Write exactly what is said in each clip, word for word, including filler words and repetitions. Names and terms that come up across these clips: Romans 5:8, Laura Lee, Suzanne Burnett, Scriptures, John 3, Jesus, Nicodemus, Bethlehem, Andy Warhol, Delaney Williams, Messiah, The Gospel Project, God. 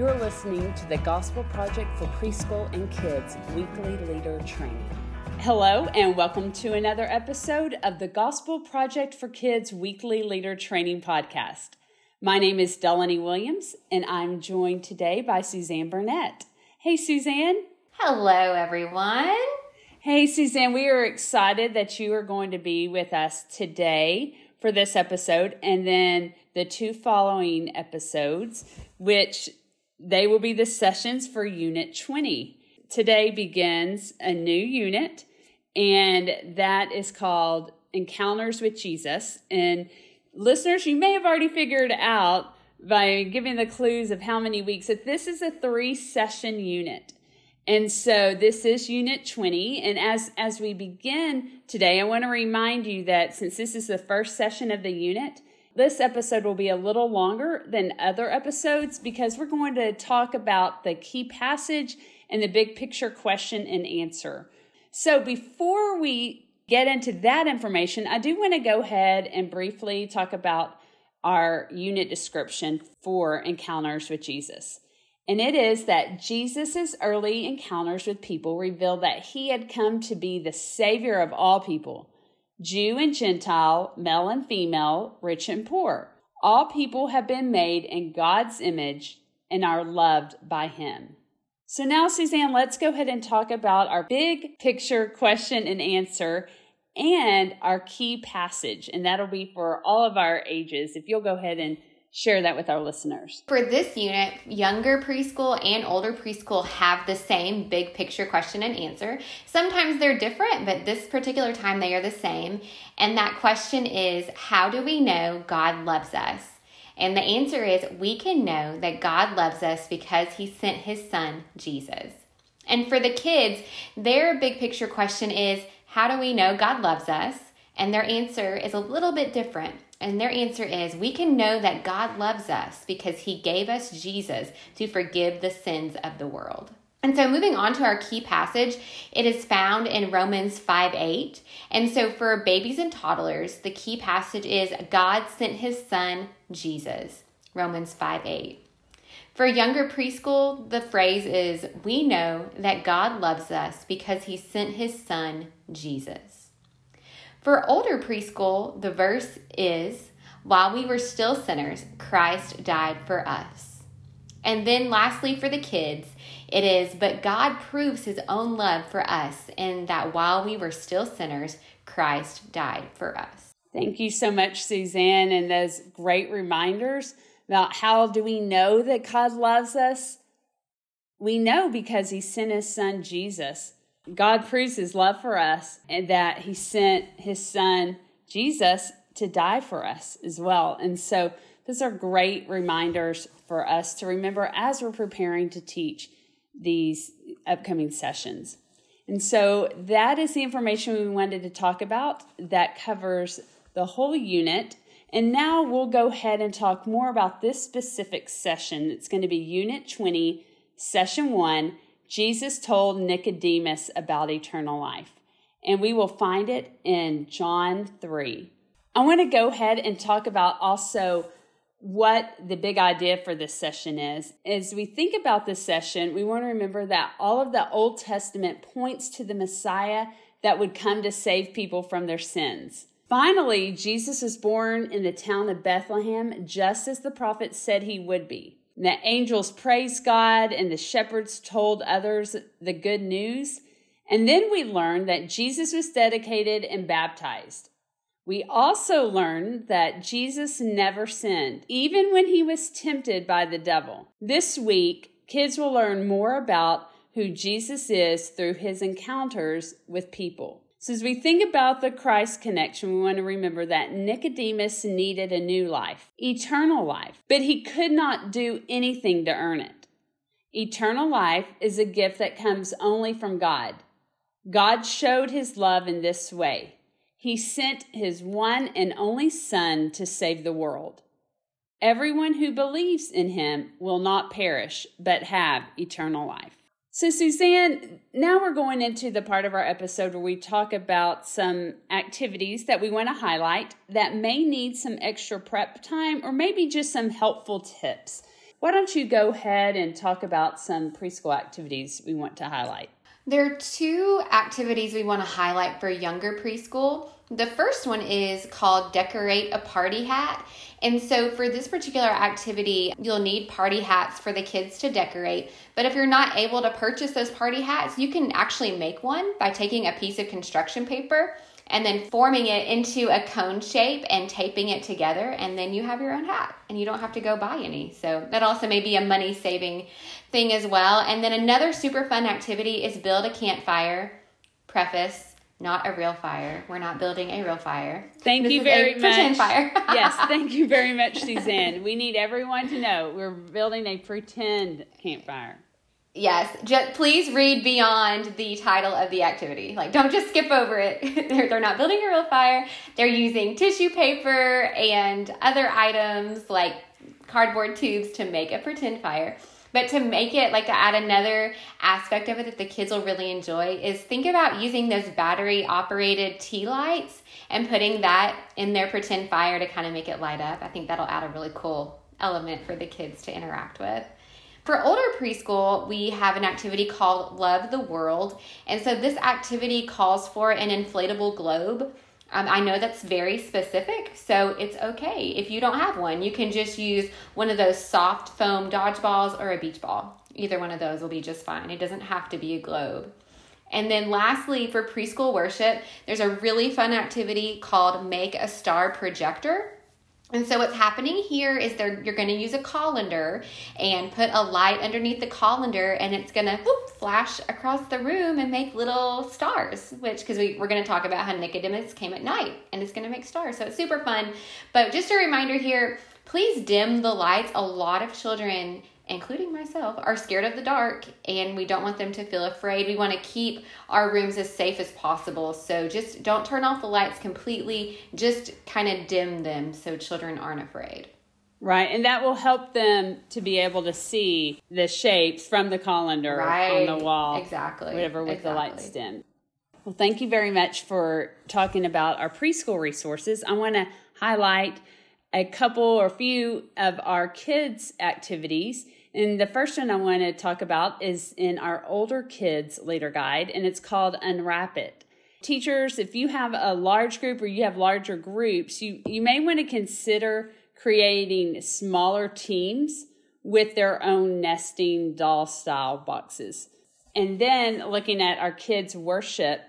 You're listening to the Gospel Project for Preschool and Kids Weekly Leader Training. Hello, and welcome to another episode of the Gospel Project for Kids Weekly Leader Training Podcast. My name is Delaney Williams, and I'm joined today by Suzanne Burnett. Hey, Suzanne. Hello, everyone. Hey, Suzanne, we are excited that you are going to be with us today for this episode and then the two following episodes, which they will be the sessions for Unit twenty. Today begins a new unit, and that is called Encounters with Jesus. And listeners, you may have already figured out by giving the clues of how many weeks that this is a three-session unit. And so this is Unit twenty, and as, as we begin today, I want to remind you that since this is the first session of the unit, this episode will be a little longer than other episodes because we're going to talk about the key passage and the big picture question and answer. So before we get into that information, I do want to go ahead and briefly talk about our unit description for Encounters with Jesus. And it is that Jesus' early encounters with people revealed that he had come to be the Savior of all people, Jew and Gentile, male and female, rich and poor. All people have been made in God's image and are loved by him. So now, Suzanne, let's go ahead and talk about our big picture question and answer and our key passage. And that'll be for all of our ages. If you'll go ahead and share that with our listeners. For this unit, younger preschool and older preschool have the same big picture question and answer. Sometimes they're different, but this particular time they are the same. And that question is, how do we know God loves us? And the answer is, we can know that God loves us because he sent his son, Jesus. And for the kids, their big picture question is, how do we know God loves us? And their answer is a little bit different. And their answer is, we can know that God loves us because he gave us Jesus to forgive the sins of the world. And so moving on to our key passage, it is found in Romans five eight. And so for babies and toddlers, the key passage is, God sent his son, Jesus, Romans five eight. For younger preschool, the phrase is, we know that God loves us because he sent his son, Jesus. For older preschool, the verse is, while we were still sinners, Christ died for us. And then lastly, for the kids, it is, but God proves his own love for us in that while we were still sinners, Christ died for us. Thank you so much, Suzanne, and those great reminders about how do we know that God loves us? We know because he sent his son, Jesus. God proves his love for us and that he sent his son, Jesus, to die for us as well. And so those are great reminders for us to remember as we're preparing to teach these upcoming sessions. And so that is the information we wanted to talk about that covers the whole unit. And now we'll go ahead and talk more about this specific session. It's going to be Unit twenty, Session one, Jesus told Nicodemus about eternal life, and we will find it in John three. I want to go ahead and talk about also what the big idea for this session is. As we think about this session, we want to remember that all of the Old Testament points to the Messiah that would come to save people from their sins. Finally, Jesus was born in the town of Bethlehem, just as the prophet said he would be. And the angels praised God, and the shepherds told others the good news. And then we learn that Jesus was dedicated and baptized. We also learn that Jesus never sinned, even when he was tempted by the devil. This week, kids will learn more about who Jesus is through his encounters with people. So as we think about the Christ connection, we want to remember that Nicodemus needed a new life, eternal life, but he could not do anything to earn it. Eternal life is a gift that comes only from God. God showed his love in this way. He sent his one and only Son to save the world. Everyone who believes in him will not perish, but have eternal life. So, Suzanne, now we're going into the part of our episode where we talk about some activities that we want to highlight that may need some extra prep time or maybe just some helpful tips. why don't you go ahead and talk about some preschool activities we want to highlight? There are two activities we want to highlight for younger preschool. The first one is called Decorate a Party Hat. And so for this particular activity, you'll need party hats for the kids to decorate. But if you're not able to purchase those party hats, you can actually make one by taking a piece of construction paper and then forming it into a cone shape and taping it together. And then you have your own hat and you don't have to go buy any. So that also may be a money saving thing as well. And then another super fun activity is build a campfire. Preface. Not a real fire. We're not building a real fire. Thank this you very much. Pretend fire. Yes, thank you very much, Suzanne. We need everyone to know we're building a pretend campfire. Yes. Just please read beyond the title of the activity. Like, don't just skip over it. They're, they're not building a real fire. They're using tissue paper and other items like cardboard tubes to make a pretend fire. But to make it, like to add another aspect of it that the kids will really enjoy is think about using those battery-operated tea lights and putting that in their pretend fire to kind of make it light up. I think that'll add a really cool element for the kids to interact with. For older preschool, we have an activity called Love the World. And so this activity calls for an inflatable globe. Um, I know that's very specific, so it's okay if you don't have one. You can just use one of those soft foam dodgeballs or a beach ball. Either one of those will be just fine. It doesn't have to be a globe. And then lastly, for preschool worship, there's a really fun activity called Make a Star Projector. And so what's happening here is they're, you're going to use a colander and put a light underneath the colander, and it's going to whoop, flash across the room and make little stars, which because we, we're going to talk about how Nicodemus came at night, and it's going to make stars. So it's super fun. But just a reminder here, please dim the lights. A lot of children, including myself, are scared of the dark, and we don't want them to feel afraid. We want to keep our rooms as safe as possible. So just don't turn off the lights completely. Just kind of dim them so children aren't afraid. Right, and that will help them to be able to see the shapes from the colander right. on the wall. Exactly. Whatever with exactly. the lights dimmed. Well, thank you very much for talking about our preschool resources. I want to highlight a couple or few of our kids' activities. And the first one I want to talk about is in our older kids leader guide, and it's called Unwrap It. Teachers, if you have a large group or you have larger groups, you, you may want to consider creating smaller teams with their own nesting doll style boxes. And then looking at our kids' worship,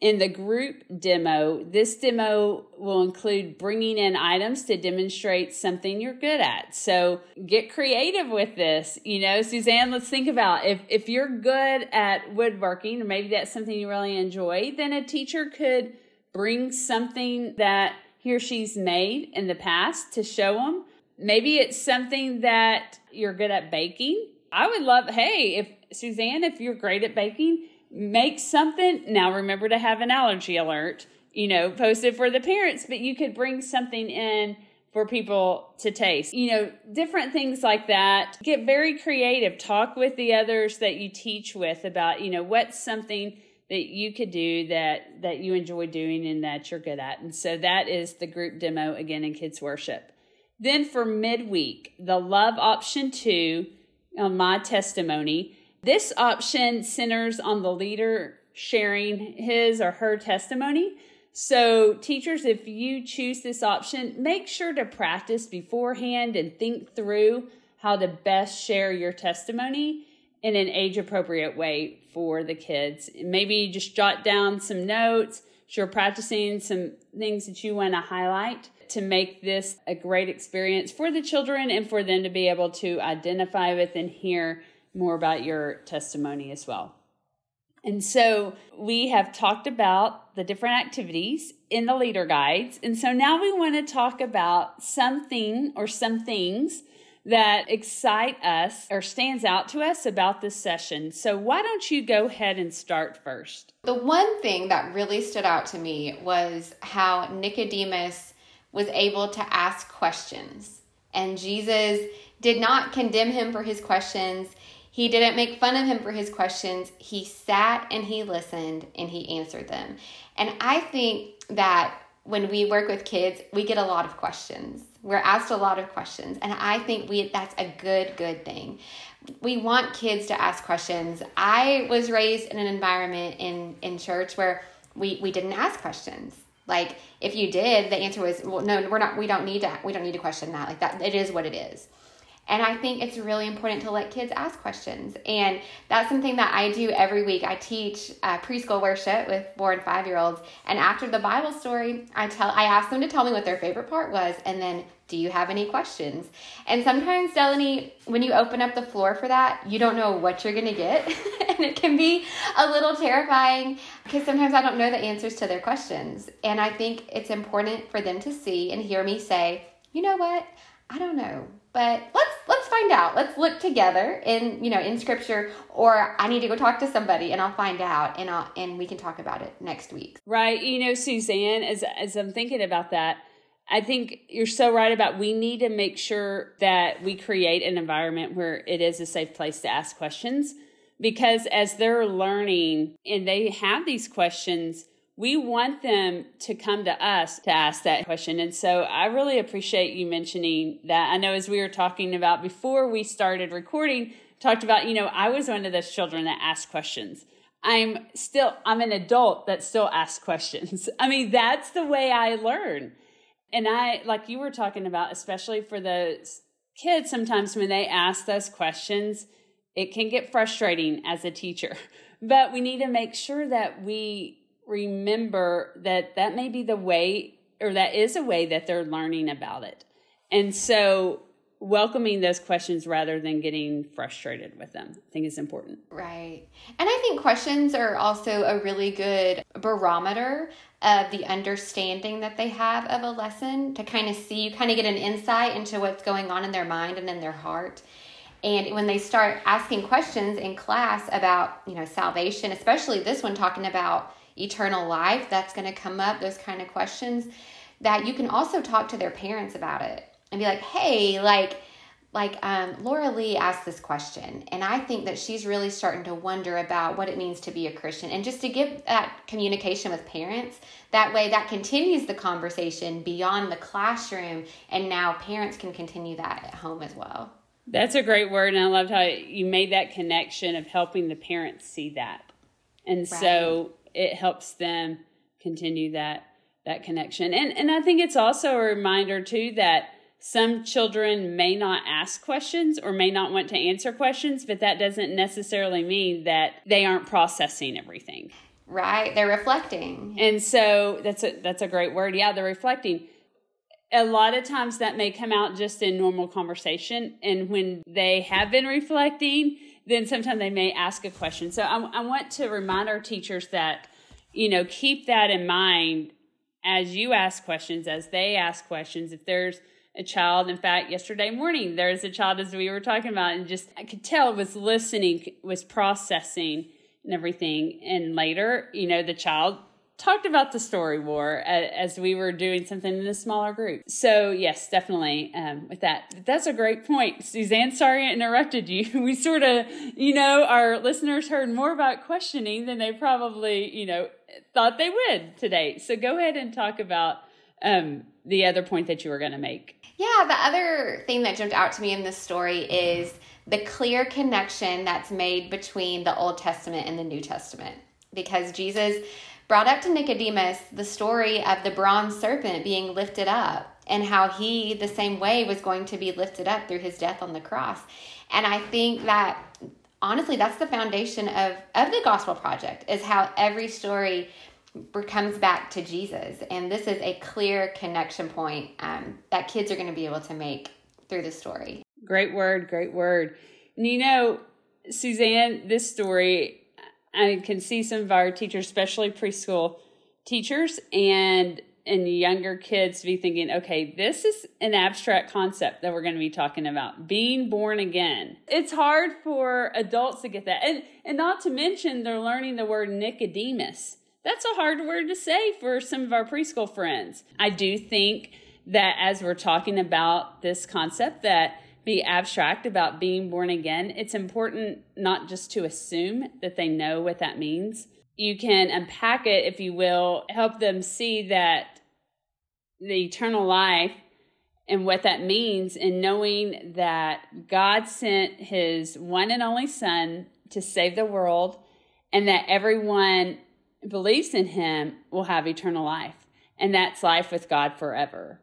in the group demo, this demo will include bringing in items to demonstrate something you're good at. So get creative with this. You know, Suzanne, let's think about if, if you're good at woodworking, or maybe that's something you really enjoy, then a teacher could bring something that he or she's made in the past to show them. Maybe it's something that you're good at baking. I would love, hey, if Suzanne, if you're great at baking, make something. Now remember to have an allergy alert, you know, posted for the parents, but you could bring something in for people to taste. You know, different things like that. Get very creative. Talk with the others that you teach with about, you know, what's something that you could do that, that you enjoy doing and that you're good at. And so that is the group demo again in kids worship. Then for midweek, the love option two on my testimony. This option centers on the leader sharing his or her testimony. So teachers, if you choose this option, make sure to practice beforehand and think through how to best share your testimony in an age-appropriate way for the kids. Maybe just jot down some notes. You're practicing some things that you want to highlight to make this a great experience for the children and for them to be able to identify with and hear more about your testimony as well. And so we have talked about the different activities in the leader guides. And so now we want to talk about something or some things that excite us or stands out to us about this session. So why don't you go ahead and start first? The one thing that really stood out to me was how Nicodemus was able to ask questions. And Jesus did not condemn him for his questions. He didn't make fun of him for his questions. He sat and he listened and he answered them. And I think that when we work with kids, we get a lot of questions. We're asked a lot of questions, and I think we that's a good, good thing. We want kids to ask questions. I was raised in an environment in, in church where we, we didn't ask questions. Like, if you did, the answer was, well, no, we're not, we don't need to, we don't need to question that. Like, that, it is what it is. And I think it's really important to let kids ask questions. And that's something that I do every week. I teach uh, preschool worship with four and five-year-olds. And after the Bible story, I tell I ask them to tell me what their favorite part was. And then, do you have any questions? And sometimes, Delaney, when you open up the floor for that, you don't know what you're going to get. And it can be a little terrifying because sometimes I don't know the answers to their questions. And I think it's important for them to see and hear me say, you know what? I don't know. But let's let's find out. Let's look together in, you know, in scripture, or I need to go talk to somebody and I'll find out and I'll and we can talk about it next week. Right. You know, Suzanne, as as I'm thinking about that, I think you're so right about we need to make sure that we create an environment where it is a safe place to ask questions, because as they're learning and they have these questions, we want them to come to us to ask that question. And so I really appreciate you mentioning that. I know as we were talking about before we started recording, talked about, you know, I was one of those children that asked questions. I'm still, I'm an adult that still asks questions. I mean, that's the way I learn. And I, like you were talking about, especially for those kids, sometimes when they ask those questions, it can get frustrating as a teacher. But we need to make sure that we remember that that may be the way, or that is a way that they're learning about it. And so welcoming those questions rather than getting frustrated with them, I think is important. Right. And I think questions are also a really good barometer of the understanding that they have of a lesson, to kind of see, you kind of get an insight into what's going on in their mind and in their heart. And when they start asking questions in class about, you know, salvation, especially this one talking about eternal life, that's going to come up, those kind of questions, that you can also talk to their parents about it and be like, hey, like, like um, Laura Lee asked this question, and I think that she's really starting to wonder about what it means to be a Christian. And just to give that communication with parents, that way that continues the conversation beyond the classroom, and now parents can continue that at home as well. That's a great word, and I loved how you made that connection of helping the parents see that. And right. So it helps them continue that that connection. And and I think it's also a reminder, too, that some children may not ask questions or may not want to answer questions, but that doesn't necessarily mean that they aren't processing everything. Right. They're reflecting. And so that's a, that's a great word. Yeah, they're reflecting. A lot of times that may come out just in normal conversation. And when they have been reflecting, then sometimes they may ask a question. So I, I want to remind our teachers that, you know, keep that in mind as you ask questions, as they ask questions. If there's a child, in fact, yesterday morning, there's a child, as we were talking about, and just, I could tell was listening, was processing and everything. And later, you know, the child talked about the story war as we were doing something in a smaller group. So yes, definitely um, with that. That's a great point. Suzanne, sorry I interrupted you. We sort of, you know, our listeners heard more about questioning than they probably, you know, thought they would today. So go ahead and talk about um, the other point that you were going to make. Yeah, the other thing that jumped out to me in this story is the clear connection that's made between the Old Testament and the New Testament, because Jesus brought up to Nicodemus the story of the bronze serpent being lifted up, and how he, the same way, was going to be lifted up through his death on the cross. And I think that, honestly, that's the foundation of, of the Gospel Project, is how every story comes back to Jesus. And this is a clear connection point um, that kids are going to be able to make through the story. Great word, great word. And you know, Suzanne, this story, I can see some of our teachers, especially preschool teachers and and younger kids, be thinking, okay, this is an abstract concept that we're going to be talking about, being born again. It's hard for adults to get that. And and not to mention, they're learning the word Nicodemus. That's a hard word to say for some of our preschool friends. I do think that as we're talking about this concept that be abstract about being born again, it's important not just to assume that they know what that means. You can unpack it, if you will, help them see that the eternal life and what that means, and knowing that God sent his one and only Son to save the world, and that everyone believes in him will have eternal life. And that's life with God forever.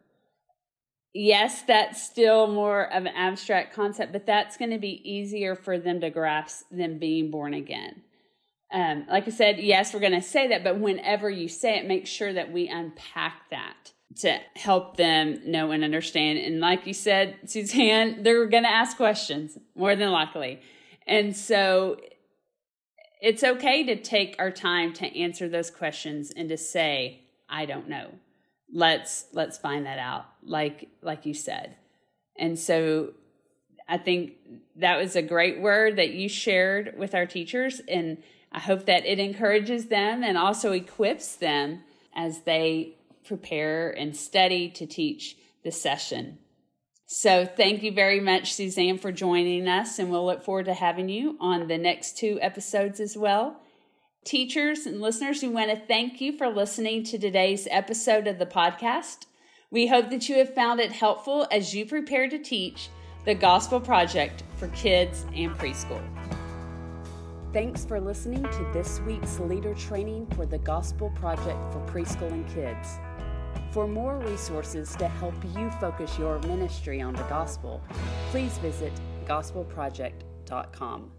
Yes, that's still more of an abstract concept, but that's going to be easier for them to grasp than being born again. Um, like I said, yes, we're going to say that, but whenever you say it, make sure that we unpack that to help them know and understand. And like you said, Suzanne, they're going to ask questions, more than likely. And so it's okay to take our time to answer those questions and to say, I don't know. Let's let's find that out, like like you said. And so I think that was a great word that you shared with our teachers, and I hope that it encourages them and also equips them as they prepare and study to teach this session. So thank you very much, Suzanne, for joining us, and we'll look forward to having you on the next two episodes as well. Teachers and listeners, we want to thank you for listening to today's episode of the podcast. We hope that you have found it helpful as you prepare to teach the Gospel Project for kids and preschool. Thanks for listening to this week's Leader Training for the Gospel Project for Preschool and Kids. For more resources to help you focus your ministry on the gospel, please visit gospel project dot com.